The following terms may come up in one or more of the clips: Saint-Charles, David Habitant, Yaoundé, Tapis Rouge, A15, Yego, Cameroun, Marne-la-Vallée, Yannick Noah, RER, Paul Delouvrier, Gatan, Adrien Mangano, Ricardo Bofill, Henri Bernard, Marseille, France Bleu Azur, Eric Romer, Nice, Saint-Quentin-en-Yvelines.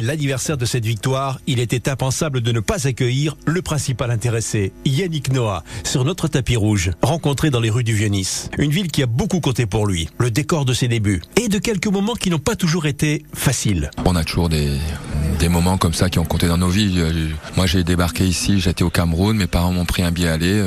L'anniversaire de cette victoire, il était impensable de ne pas accueillir le principal intéressé, Yannick Noah, sur notre tapis rouge, rencontré dans les rues du Vieux-Nice. Une ville qui a beaucoup compté pour lui, le décor de ses débuts, et de quelques moments qui n'ont pas toujours été faciles. On a toujours des moments comme ça qui ont compté dans nos vies. Moi j'ai débarqué ici, j'étais au Cameroun, mes parents m'ont pris un billet aller,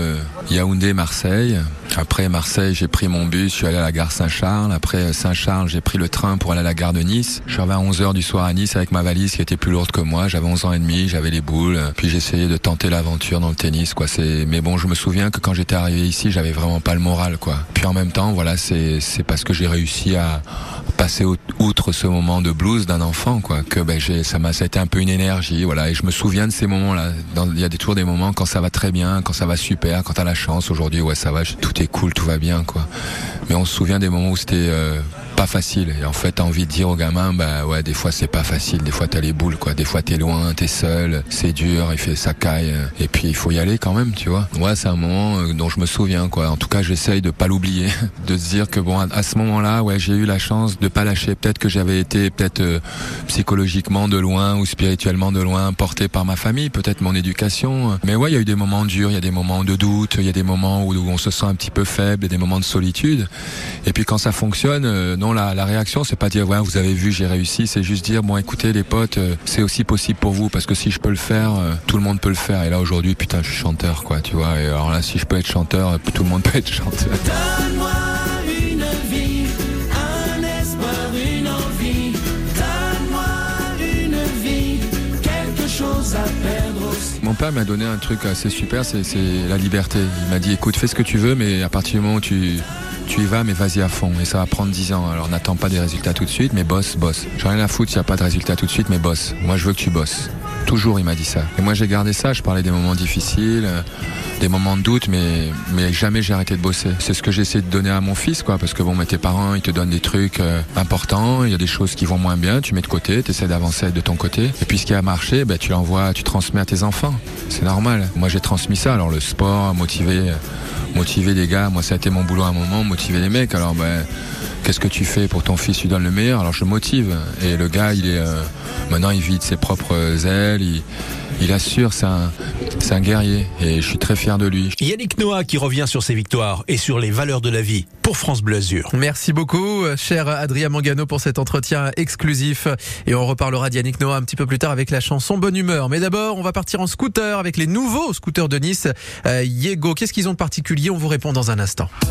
Yaoundé, Marseille. Après Marseille, j'ai pris mon bus, je suis allé à la gare Saint-Charles. Après Saint-Charles, j'ai pris le train pour aller à la gare de Nice. Je suis arrivé à 11h du soir à Nice avec ma valise qui était plus lourde que moi. J'avais 11 ans et demi, j'avais les boules. Puis j'essayais de tenter l'aventure dans le tennis, quoi. Mais bon, je me souviens que quand j'étais arrivé ici, j'avais vraiment pas le moral, quoi. Puis en même temps, voilà, c'est parce que j'ai réussi à passer outre ce moment de blues d'un enfant, quoi, que ça a été un peu une énergie, voilà. Et je me souviens de ces moments-là. Il y a toujours des moments quand ça va très bien, quand ça va super, quand t'as la chance. Aujourd'hui, ouais, ça va, tout est cool, tout va bien, quoi. Mais on se souvient des moments où c'était pas facile. Et en fait, t'as envie de dire aux gamins, bah ouais, des fois c'est pas facile, des fois t'as les boules, quoi. Des fois t'es loin, t'es seul, c'est dur, ça caille. Et puis il faut y aller quand même, tu vois. Ouais, c'est un moment dont je me souviens, quoi. En tout cas, j'essaye de pas l'oublier, de se dire que bon, à ce moment-là, ouais, j'ai eu la chance de pas lâcher. Peut-être que j'avais été, psychologiquement de loin ou spirituellement de loin, porté par ma famille, peut-être mon éducation. Mais ouais, il y a eu des moments durs, il y a des moments de doute, il y a des moments où on se sent un petit peu faible, des moments de solitude. Et puis quand ça fonctionne, non, la réaction, c'est pas dire ouais, vous avez vu, j'ai réussi, c'est juste dire bon, écoutez les potes, c'est aussi possible pour vous, parce que si je peux le faire, tout le monde peut le faire. Et là aujourd'hui, putain, je suis chanteur, quoi, tu vois. Et alors là, si je peux être chanteur, tout le monde peut être chanteur. Donne-moi une vie, un espoir, une envie. Donne-moi une vie, quelque chose à perdre aussi. Mon père m'a donné un truc assez super, c'est la liberté. Il m'a dit écoute, fais ce que tu veux, mais à partir du moment où tu y vas, mais vas-y à fond, et ça va prendre 10 ans, alors n'attends pas des résultats tout de suite, mais bosse. J'en ai rien à foutre s'il n'y a pas de résultats tout de suite, mais bosse. Moi je veux que tu bosses. Toujours il m'a dit ça. Et moi j'ai gardé ça, je parlais des moments difficiles, des moments de doute, mais jamais j'ai arrêté de bosser. C'est ce que j'essaie de donner à mon fils, quoi, parce que bon, tes parents, ils te donnent des trucs importants, il y a des choses qui vont moins bien, tu mets de côté, tu essaies d'avancer de ton côté, et puis ce qui a marché, bah, tu transmets à tes enfants. C'est normal. Moi j'ai transmis ça, alors le sport, motiver les gars, moi ça a été mon boulot à un moment, motiver les mecs. Alors ben, qu'est-ce que tu fais pour ton fils, tu donnes le meilleur, alors je motive. Et le gars, il est maintenant il vit de ses propres ailes, il assure, c'est un guerrier, et je suis très fier de lui. Yannick Noah qui revient sur ses victoires et sur les valeurs de la vie pour France Bleu Azur. Merci beaucoup, cher Adrien Mangano, pour cet entretien exclusif. Et on reparlera de Yannick Noah un petit peu plus tard avec la chanson Bonne Humeur. Mais d'abord, on va partir en scooter avec les nouveaux scooters de Nice, Yego. Qu'est-ce qu'ils ont de particulier ? On vous répond dans un instant.